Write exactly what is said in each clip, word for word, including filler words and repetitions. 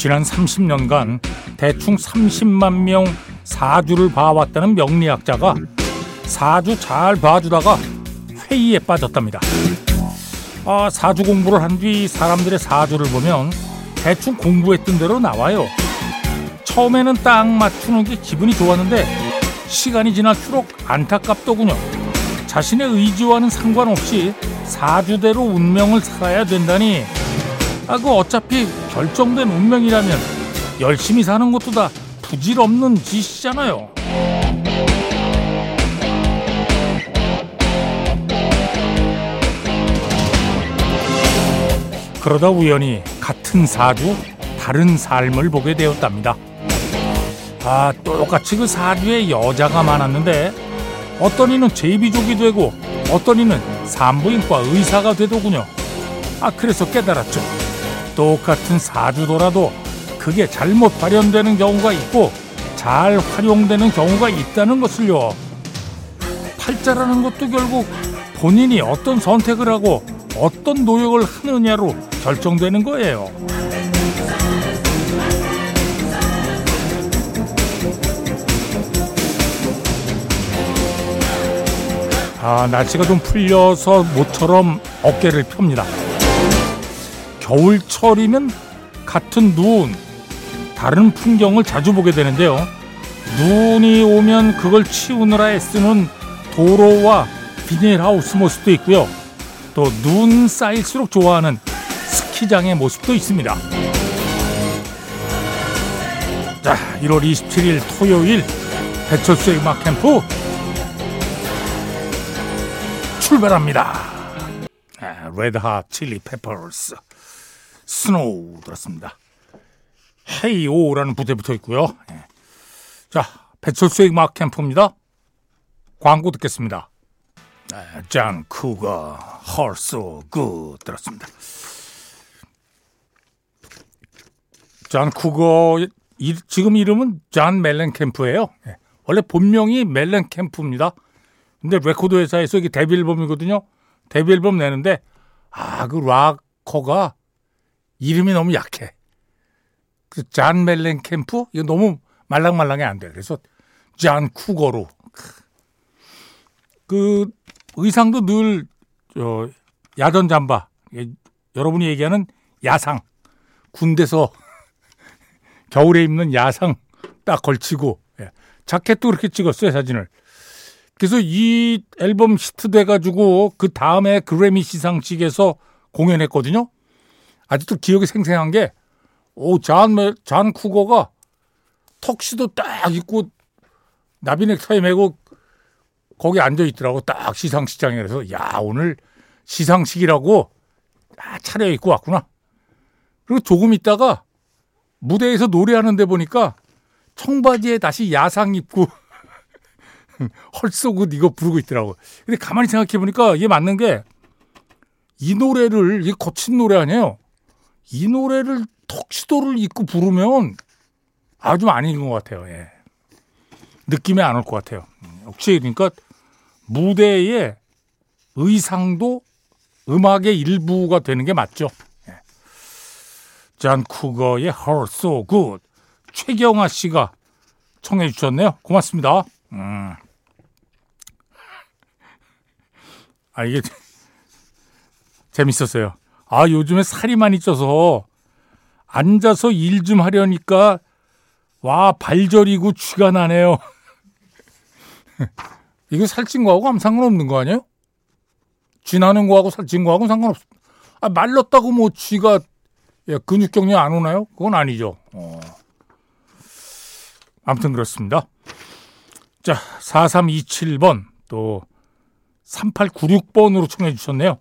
지난 삼십 년간 대충 삼십만 명 사주를 봐왔다는 명리학자가 사주 잘 봐주다가 회의에 빠졌답니다. 아, 사주 공부를 한 뒤 사람들의 사주를 보면 대충 공부했던 대로 나와요. 처음에는 딱 맞추는 게 기분이 좋았는데 시간이 지날수록 안타깝더군요. 자신의 의지와는 상관없이 사주대로 운명을 살아야 된다니, 아, 그 어차피 결정된 운명이라면 열심히 사는 것도 다 부질없는 짓이잖아요. 그러다 우연히 같은 사주, 다른 삶을 보게 되었답니다. 아, 똑같이 그 사주에 여자가 많았는데 어떤 이는 제비족이 되고 어떤 이는 산부인과 의사가 되더군요. 아, 그래서 깨달았죠. 똑같은 사주더라도 그게 잘못 발현되는 경우가 있고 잘 활용되는 경우가 있다는 것을요. 팔자라는 것도 결국 본인이 어떤 선택을 하고 어떤 노력을 하느냐로 결정되는 거예요. 아, 날씨가 좀 풀려서 모처럼 어깨를 펴니다. 겨울철이면 같은 눈, 다른 풍경을 자주 보게 되는데요. 눈이 오면 그걸 치우느라 애쓰는 도로와 비닐하우스 모습도 있고요. 또 눈 쌓일수록 좋아하는 스키장의 모습도 있습니다. 자, 일월 이십칠일 토요일 배철수의 음악 캠프 출발합니다. 아, Red Hot Chili Peppers, 스노우 들었습니다. 헤이오라는 부대 붙어 있고요. 예. 자, 배철수의 음악 캠프입니다. 광고 듣겠습니다. 아, 잔 쿠거, Her So Good 들었습니다. 잔 쿠거 이, 지금 이름은 잔 멜렌캠프예요. 예. 원래 본명이 멜렌캠프입니다. 근데 레코드 회사에서 이게 데뷔 앨범이거든요. 데뷔 앨범 내는데, 아, 그 락커가 이름이 너무 약해. 그 잔 멜렌캠프? 이거 너무 말랑말랑해 안 돼. 그래서 잔 쿠거로. 그 의상도 늘 저 야전 잠바. 여러분이 얘기하는 야상. 군대서 겨울에 입는 야상 딱 걸치고. 예. 자켓도 그렇게 찍었어요, 사진을. 그래서 이 앨범 히트돼가지고 그 다음에 그래미 시상식에서 공연했거든요. 아직도 기억이 생생한 게, 오, 잔, 잔 쿠거가 턱시도 딱 입고 나비넥타이 메고 거기 앉아있더라고. 딱 시상식장에. 그래서 야, 오늘 시상식이라고 아, 차려입고 왔구나. 그리고 조금 있다가 무대에서 노래하는데 보니까 청바지에 다시 야상 입고 헐소굿 이거 부르고 있더라고. 근데 가만히 생각해보니까 이게 맞는 게, 이 노래를, 이게 거친 노래 아니에요. 이 노래를 턱시도를 입고 부르면 아주 많이 익은 것 같아요. 예. 느낌이 안 올 것 같아요. 역시 그러니까 무대의 의상도 음악의 일부가 되는 게 맞죠. 예. 잔 쿠거의 Her So Good, 최경아 씨가 청해 주셨네요. 고맙습니다. 음. 아, 이게 재밌었어요. 아, 요즘에 살이 많이 쪄서 앉아서 일 좀 하려니까 와, 발저리고 쥐가 나네요. 이거 살찐 거하고 아무 상관없는 거 아니에요? 쥐 나는 거하고 살찐 거하고 상관없어. 아, 말랐다고 뭐 쥐가, 예, 근육경련 안 오나요? 그건 아니죠. 어. 아무튼 그렇습니다. 자, 사삼이칠 번 또 삼팔구육 번으로 청해 주셨네요.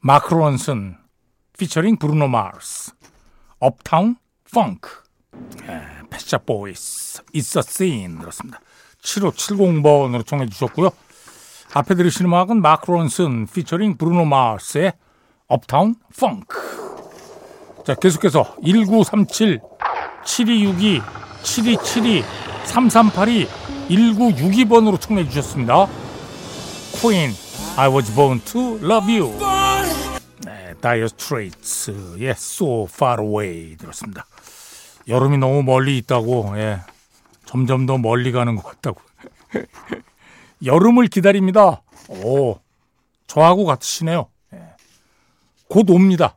마크 론슨 피처링 브루노 마스, 업타운 펑크, 펫샵 보이스, It's a Scene 들었습니다. 칠오칠공 번으로 청해 주셨고요. 앞에 들으시는 음악은 마크 론슨 피처링 브루노 마스의 업타운 펑크. 자, 계속해서 일구삼칠 칠이육이 칠이칠이 삼삼팔이 일구육이 번으로 청해 주셨습니다. Queen, I was born to love you. 네, Dire Straits의 So Far Away 들었습니다. 여름이 너무 멀리 있다고, 예, 점점 더 멀리 가는 것 같다고. 여름을 기다립니다. 오, 저하고 같으시네요. 예, 곧 옵니다.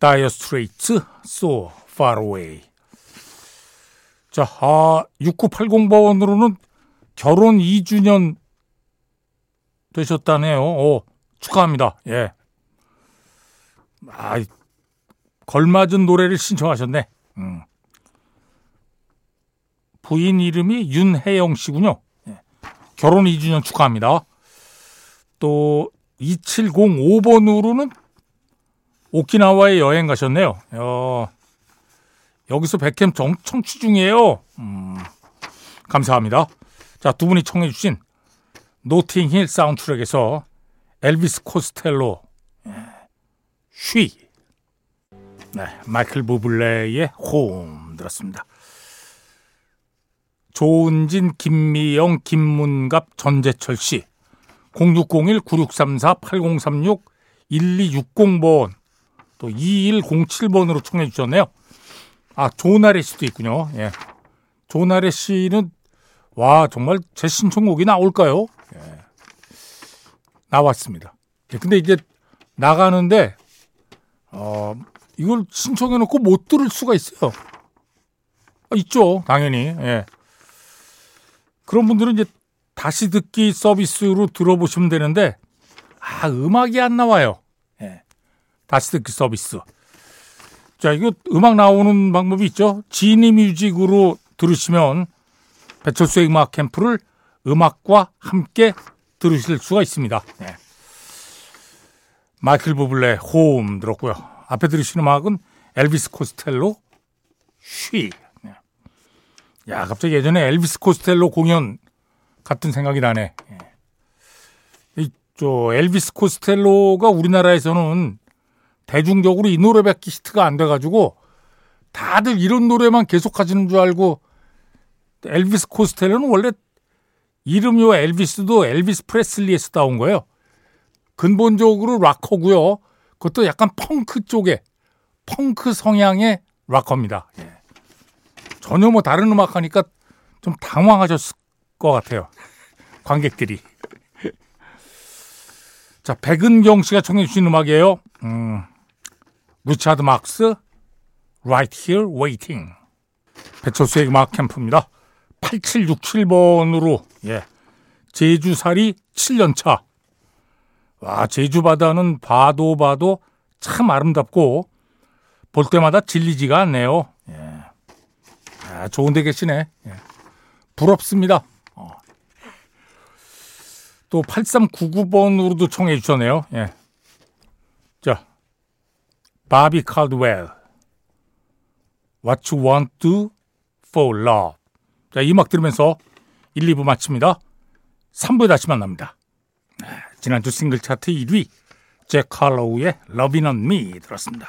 Dire Straits, So Far Away. 자, 아, 육구팔공 번으로는 결혼 이 주년 되셨다네요. 오, 축하합니다. 예. 아, 걸맞은 노래를 신청하셨네. 음. 부인 이름이 윤혜영 씨군요. 예. 결혼 이 주년 축하합니다. 또 이칠공오 번으로는 오키나와에 여행 가셨네요. 어, 여기서 백캠 정청취 중이에요. 음, 감사합니다. 자, 두 분이 청해 주신 노팅힐 사운드트랙에서 엘비스 코스텔로 쉬, 네, 마이클 부블레의 홈 들었습니다. 조은진, 김미영, 김문갑, 전재철 씨 공육공일 구육삼사 팔공삼육 일이육공 번 또 이일공칠 번으로 청해 주셨네요. 아, 조나래 씨도 있군요. 예. 조나래 씨는 와, 정말 제 신청곡이 나올까요? 예. 나왔습니다. 예, 근데 이제 나가는데 어, 이걸 신청해놓고 못 들을 수가 있어요. 아, 있죠, 당연히. 예. 그런 분들은 이제 다시 듣기 서비스로 들어보시면 되는데, 아, 음악이 안 나와요. 예. 다시 듣기 서비스. 자, 이거 음악 나오는 방법이 있죠. 지니 뮤직으로 들으시면 배철수의 음악 캠프를 음악과 함께 들으실 수가 있습니다. 네. 마이클 부블레 홈 들었고요. 앞에 들으시는 음악은 엘비스 코스텔로 쉬. 네. 야, 갑자기 예전에 엘비스 코스텔로 공연 같은 생각이 나네. 네. 이, 저 엘비스 코스텔로가 우리나라에서는 대중적으로 이 노래밖에 히트가 안 돼가지고 다들 이런 노래만 계속 하시는 줄 알고, 엘비스 코스텔로는 원래 이름요 엘비스도 엘비스 프레슬리에서 따온 거예요. 근본적으로 락커고요. 그것도 약간 펑크 쪽에, 펑크 성향의 락커입니다. 예. 전혀 뭐 다른 음악 하니까 좀 당황하셨을 것 같아요, 관객들이. 자, 백은경 씨가 청해 주신 음악이에요. 음, 리차드 막스, Right Here Waiting. 배철수의 음악 캠프입니다. 팔칠육칠 번으로 예, 제주살이 칠 년 차. 와, 제주 바다는 봐도 봐도 참 아름답고 볼 때마다 질리지가 않네요. 예. 아, 좋은 데 계시네. 예. 부럽습니다. 어. 또 팔삼구구 번으로도 청해 주셨네요. 예. 자, 바비 칼드웰, What You Want To For Love. 자, 이 음악 들으면서 일, 이 부 마칩니다. 삼 부에 다시 만납니다. 지난주 싱글 차트 일 위 잭 할로우의 Lovin' On Me 들었습니다.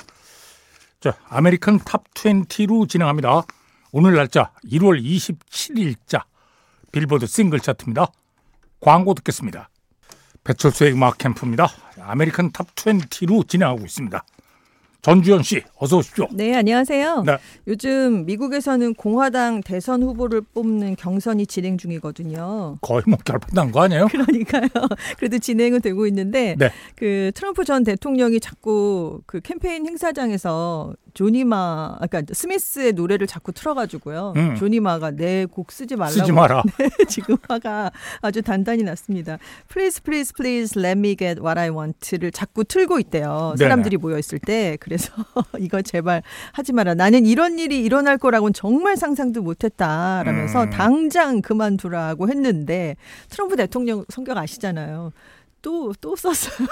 자, 아메리칸 탑 이십로 진행합니다. 오늘 날짜 일월 이십칠일자 빌보드 싱글 차트입니다. 광고 듣겠습니다. 배철수의 음악 캠프입니다. 아메리칸 탑 이십로 진행하고 있습니다. 전주현 씨, 어서 오십시오. 네, 안녕하세요. 네. 요즘 미국에서는 공화당 대선 후보를 뽑는 경선이 진행 중이거든요. 거의 뭐 결판난 거 아니에요? 그러니까요. 그래도 진행은 되고 있는데, 네, 그 트럼프 전 대통령이 자꾸 그 캠페인 행사장에서 조니마, 그러니까 스미스의 노래를 자꾸 틀어가지고요. 음. 조니마가 내 곡 쓰지 말라고. 쓰지 마라. 네, 지금 화가 아주 단단히 났습니다. Please, please, please, let me get what I want를 자꾸 틀고 있대요. 사람들이 네네. 모여 있을 때. 그래서 이거 제발 하지 마라. 나는 이런 일이 일어날 거라고는 정말 상상도 못했다라면서 음. 당장 그만두라고 했는데, 트럼프 대통령 성격 아시잖아요. 또, 또 썼어요.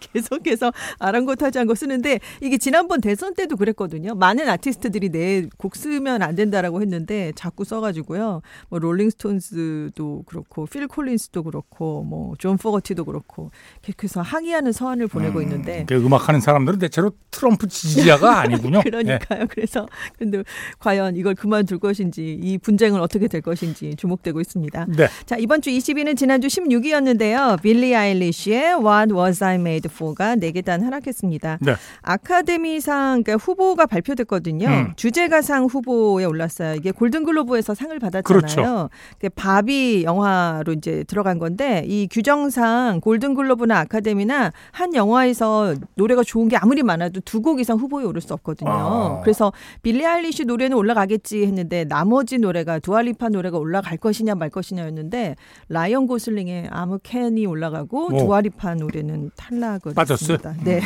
계속해서 아랑곳하지 않고 쓰는데, 이게 지난번 대선 때도 그랬거든요. 많은 아티스트들이 내 곡 쓰면 안 된다라고 했는데 자꾸 써가지고요. 뭐 롤링스톤스도 그렇고, 필 콜린스도 그렇고, 뭐 존 포거티도 그렇고, 계속해서 항의하는 서한을 보내고 음, 있는데. 음악하는 사람들은 대체로 트럼프 지지자가 아니군요. 그러니까요. 네. 그래서 근데 과연 이걸 그만둘 것인지, 이 분쟁은 어떻게 될 것인지 주목되고 있습니다. 네. 자, 이번 주 이십 위는 지난주 십육 위였는데요. 빌리 아일리시 아일리시의 What Was I Made For가 네 계단 하락했습니다. 네. 아카데미상 그러니까 후보가 발표됐거든요. 음. 주제가상 후보에 올랐어요. 이게 골든글로브에서 상을 받았잖아요. 그렇죠. 바비 영화로 이제 들어간 건데 이 규정상 골든글로브나 아카데미나 한 영화에서 노래가 좋은 게 아무리 많아도 두 곡 이상 후보에 오를 수 없거든요. 아. 그래서 빌리 아일리시 노래는 올라가겠지 했는데 나머지 노래가 두아리파 노래가 올라갈 것이냐 말 것이냐였는데 라이언 고슬링의 아무 캔이 올라가고 오. 두아리파 노래는 탈락을 했습니다. 네,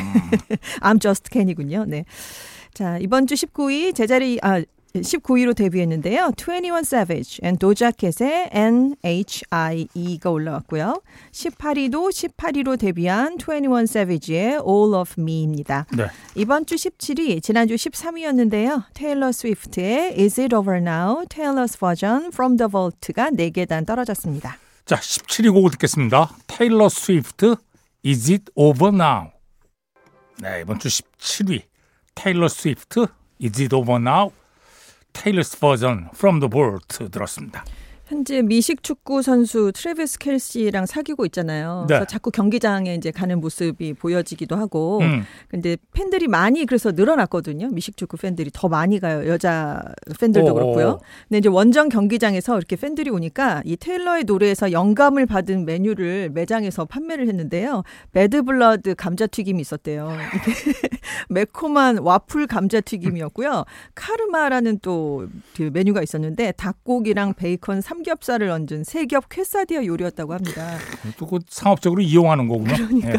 I'm Just Can이군요. 네, 자 이번 주 십구 위 제자리 아. 십구 위로 데뷔했는데요. 이십일 Savage and Doja Cat의 엔 에이치 아이 이가 올라왔고요. 십팔 위도 십팔 위로 데뷔한 이십일 Savage의 All of Me입니다. 네. 이번 주 십칠 위, 지난주 십삼 위였는데요. Taylor Swift의 Is It Over Now, Taylor's Version From the Vault가 네 계단 떨어졌습니다. 자, 십칠 위 곡을 듣겠습니다. Taylor Swift, Is It Over Now. 네, 이번 주 십칠 위, Taylor Swift, Is It Over Now. 테일러스 버전 From the Vault 들었습니다. 현재 미식 축구 선수 트래비스 켈시랑 사귀고 있잖아요. 네. 그래서 자꾸 경기장에 이제 가는 모습이 보여지기도 하고, 음. 근데 팬들이 많이 그래서 늘어났거든요. 미식 축구 팬들이 더 많이 가요. 여자 팬들도 오. 그렇고요. 근데 이제 원정 경기장에서 이렇게 팬들이 오니까 이 테일러의 노래에서 영감을 받은 메뉴를 매장에서 판매를 했는데요. 배드블러드 감자튀김이 있었대요. 매콤한 와플 감자튀김이었고요. 카르마라는 또 그 메뉴가 있었는데 닭고기랑 베이컨 삼 삼겹살을 얹은 세겹 퀘사디아 요리였다고 합니다. 또 상업적으로 이용하는 거구나. 그러니까요. 예.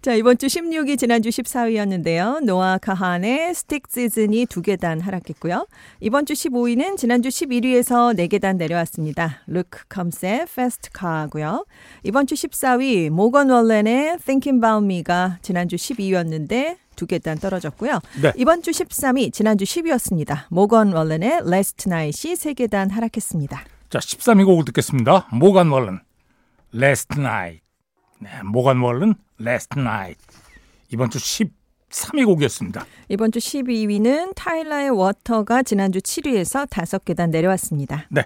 자, 이번 주 십육 위, 지난주 십사 위였는데요. 노아 카한의 스틱 시즌이 두 계단 하락했고요. 이번 주 십오 위는 지난주 십일 위에서 네 계단 내려왔습니다. 루크 컴스의 Fast Car고요. 이번 주 십사 위, 모건 월렌의 Thinking About Me가 지난주 십이 위였는데 두 계단 떨어졌고요. 네. 이번 주 십삼 위, 지난주 십 위였습니다. 모건 월렌의 Last Night이 세 계단 하락했습니다. 자, 십삼 위 곡을 듣겠습니다. 모건 월렌, Last Night. 네, 모건 월렌, Last Night. 이번 주 십삼 위 곡이었습니다. 이번 주 십이 위는 타일러의 워터가 지난주 칠 위에서 다섯 계단 내려왔습니다. 네,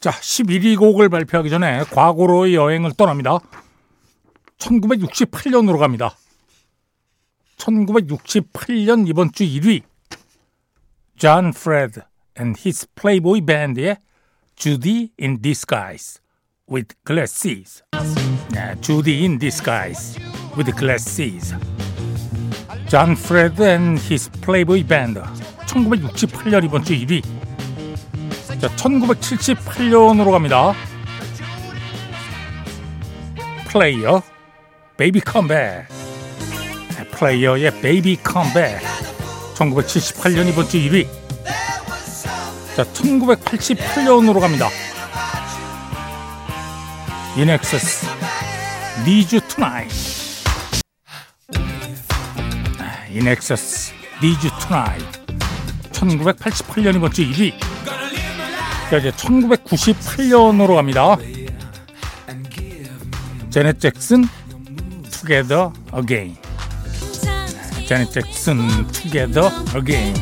자, 십일 위 곡을 발표하기 전에 과거로의 여행을 떠납니다. 천구백육십팔 년으로 갑니다. 천구백육십팔 년 이번 주 일 위 John Fred and his Playboy Band의 Judy in Disguise with Glasses. 네, Judy in Disguise with Glasses. John Fred and his Playboy Band 천구백육십팔 년 이번 주 일 위. 자, 천구백칠십팔 년으로 갑니다. Player, Baby Come Back. 플레이어의 베이비 컴백. 천구백칠십팔 년 이번 주 일 위. 자, 천구백팔십팔 년으로 갑니다. 아이엔엑스에스 Need You Tonight. 아이엔엑스에스 Need You Tonight. 천구백팔십팔 년 이번 주 일 위. 자, 이제 천구백구십팔 년으로 갑니다. 제넷 잭슨 Together Again. 제넷 잭슨 Together Again.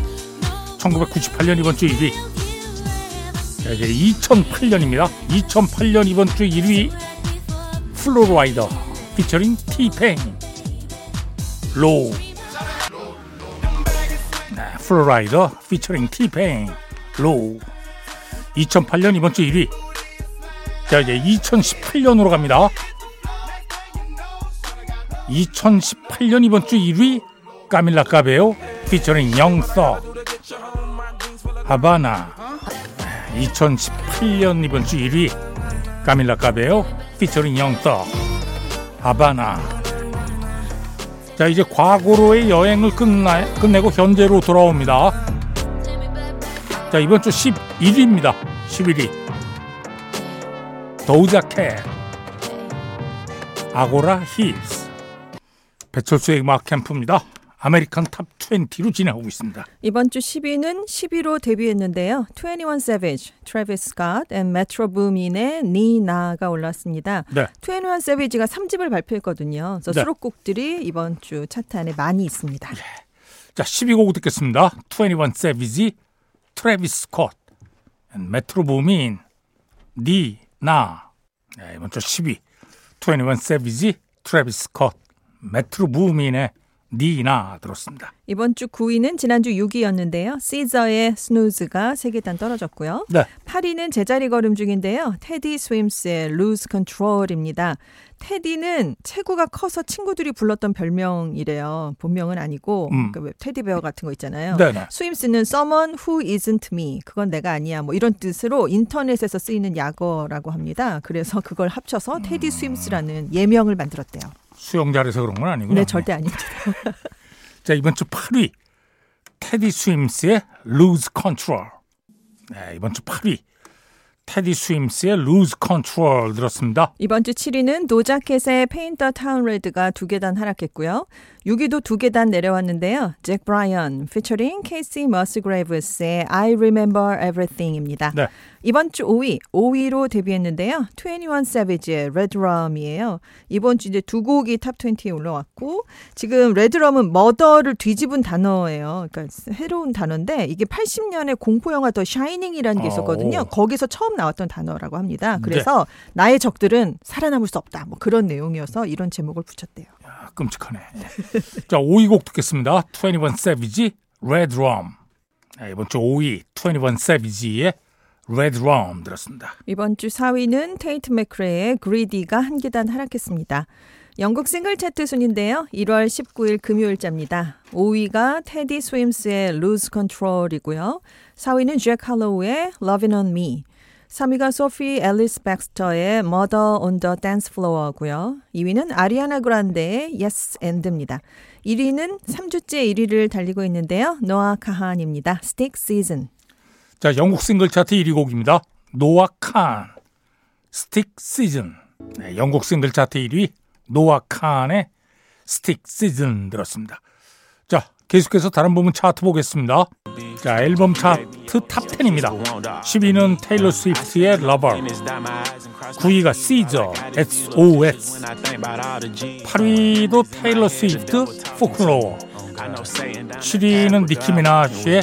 천구백구십팔 년 이번 주 일 위. 자, 이제 이천팔 년입니다. 이천팔 년 이번 주 일 위 Flo Rida featuring T-Pain Low. 네, Flo Rida featuring T-Pain Low. 이천팔 년 이번 주 일 위. 자, 이제 이천십팔 년으로 갑니다. 이천십팔 년 이번 주 일 위 카밀라 카베오 피처링 영석 하바나. 이천십팔 년 이번 주 일 위 카밀라 카베오 피처링 영석 하바나. 자, 이제 과거로의 여행을 끝나, 끝내고 현재로 돌아옵니다. 자, 이번 주 십일 위입니다. 십일 위 도우자 캣 아고라 힐스. 배철수의 음악 캠프입니다. 아메리칸 탑 이십로 진행하고 있습니다. 이번 주 십 위는 십 위로 데뷔했는데요. 이십일 Savage, Travis Scott and Metro Boomin의 니나가 올랐습니다. 네. 이십일 Savage가 삼 집을 발표했거든요. 그래서 네. 수록곡들이 이번 주 차트 안에 많이 있습니다. 네. 자, 십 위 곡 듣겠습니다. 이십일 Savage, Travis Scott and Metro Boomin, 니나. 네, 이번 주 십 위 이십일 Savage, 트래비스 스콧, 메트로 부민의 니나 들었습니다. 이번 주 구 위는 지난주 육 위였는데요. 시저의 스누즈가 세 계단 떨어졌고요. 네. 팔 위는 제자리 걸음 중인데요. 테디 스윰스의 루즈 컨트롤입니다. 테디는 체구가 커서 친구들이 불렀던 별명이래요. 본명은 아니고 음. 그 테디베어 같은 거 있잖아요. 네네. 스윰스는 someone who isn't me. 그건 내가 아니야. 뭐 이런 뜻으로 인터넷에서 쓰이는 약어라고 합니다. 그래서 그걸 합쳐서 음. 테디 스윰스라는 예명을 만들었대요. 수영 잘해서 그런 건 아니고요. 네, 절대 아닙니다. 자, 이번 주 팔 위 테디 스윰스의 Lose Control. 네, 이번 주 팔 위 테디 스윰스의 Lose Control 들었습니다. 이번 주 칠 위는 도자켓의 Paint the Town Red가 두 계단 하락했고요. 육 위도 두 계단 내려왔는데요. Jack Bryan featuring Kacey Musgraves의 I Remember Everything입니다. 네. 이번 주 오 위, 오 위로 데뷔했는데요. 이십일 Savage의 Red Rum이에요. 이번 주 이제 두 곡이 탑 이십에 올라왔고 지금 Red Rum은 머더를 뒤집은 단어예요. 그러니까 새로운 단어인데 이게 팔십 년에 공포 영화 더 샤이닝이라는 게 있었거든요. 오. 거기서 처음 나왔던 단어라고 합니다. 그래서 네. 나의 적들은 살아남을 수 없다. 뭐 그런 내용이어서 이런 제목을 붙였대요. 야, 끔찍하네. 자, 오 위 곡 듣겠습니다. 이십일 Savage, Red Rum. 자, 이번 주 오 위 이십일 Savage의 Red Rum 들었습니다. 이번 주 사 위는 테이트 맥크레의 Greedy가 한 계단 하락했습니다. 영국 싱글 차트 순인데요. 일월 십구일 금요일자입니다. 오 위가 테디 스윰스의 Lose Control이고요. 사 위는 잭 할로우의 Lovin' on Me. 삼 위가 소피 앨리스 백스터의 Murder on the Dance Floor고요. 이 위는 아리아나 그란데의 Yes And입니다. 일 위는 삼 주째 일 위를 달리고 있는데요. 노아 카한입니다. Stick Season. 자, 영국 싱글 차트 일 위 곡입니다. 노아 칸, Stick Season. 네, 영국 싱글 차트 일 위 노아 칸의 Stick Season 들었습니다. 자, 계속해서 다른 부분 차트 보겠습니다. 자, 앨범 차트 탑 십입니다. 십 위는 테일러 스위프트의 Lover, 구 위가 시저, 에스 오 에스, 팔 위도 테일러 스위프트, Folklore, 칠 위는 니키 미나즈의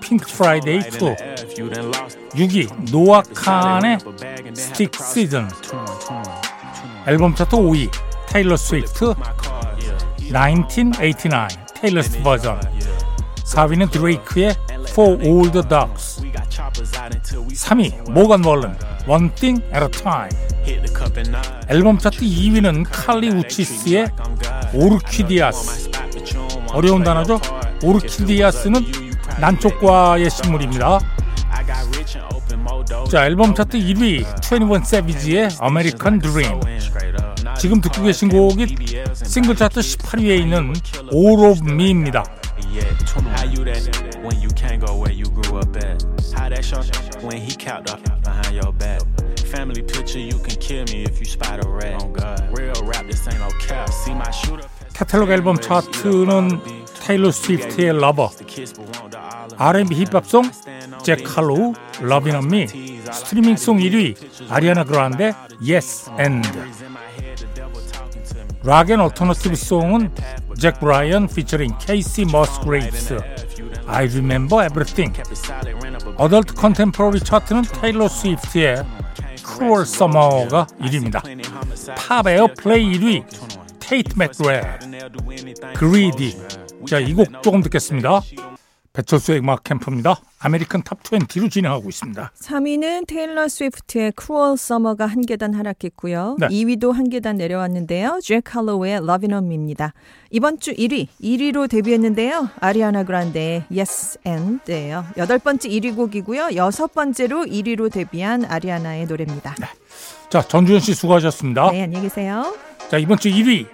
핑크 프라이데이 이, 육 위 노아 칸의 Stick Season. 앨범 차트 오 위 테일러 스위프트 천구백팔십구 테일러스 버전. 사 위는 드레이크의 For All The Dogs. 삼 위 모건 월런 One Thing At A Time. 앨범 차트 이 위는 칼리 우치스의 오르키디아스. 어려운 단어죠? 오르키디아스는 난초과의 식물입니다. 자, 앨범 차트 일 위 이십일 Savage의 American Dream. 지금 듣고 계신 곡이 싱글 차트 십팔 위에 있는 All of Me입니다. 카탈로그 앨범 차트는 테일러 스위프트의 Lover, 알앤비 힙합송 잭 할로우 Lovin' On Me, 스트리밍송 일 위 아리아나 그란데 Yes And. 락 앤 얼터너티브 송은 잭 브라이언 피처링 케이시 머스그레이브스 I Remember Everything. 어덜트 컨템포러리 차트는 테일러 스위프트의 Cruel Summer가 일 위입니다. 팝 에어플레이 일 위 Tate McRae Greedy. 자, 이 곡 조금 듣겠습니다. 배철수의 음악 캠프입니다. 아메리칸 탑 이십로 진행하고 있습니다. 삼 위는 테일러 스위프트의 Cruel Summer가 한 계단 하락했고요. 네. 이 위도 한 계단 내려왔는데요. 잭 할로우의 Lovin' On Me입니다. 이번 주 일 위, 일 위로 데뷔했는데요. 아리아나 그란데의 Yes And예요. 여덟 번째 일 위 곡이고요. 여섯 번째로 일 위로 데뷔한 아리아나의 노래입니다. 네. 자, 전주현 씨 수고하셨습니다. 네, 안녕히 계세요. 자, 이번 주 일 위,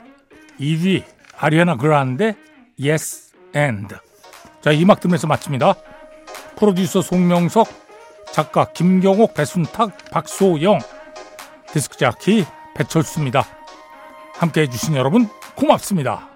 이 위 아리아나 그란데 Yes And. 자, 이 음악 들으면서 마칩니다. 프로듀서 송명석, 작가 김경옥, 배순탁, 박소영, 디스크자키 배철수입니다. 함께해 주신 여러분 고맙습니다.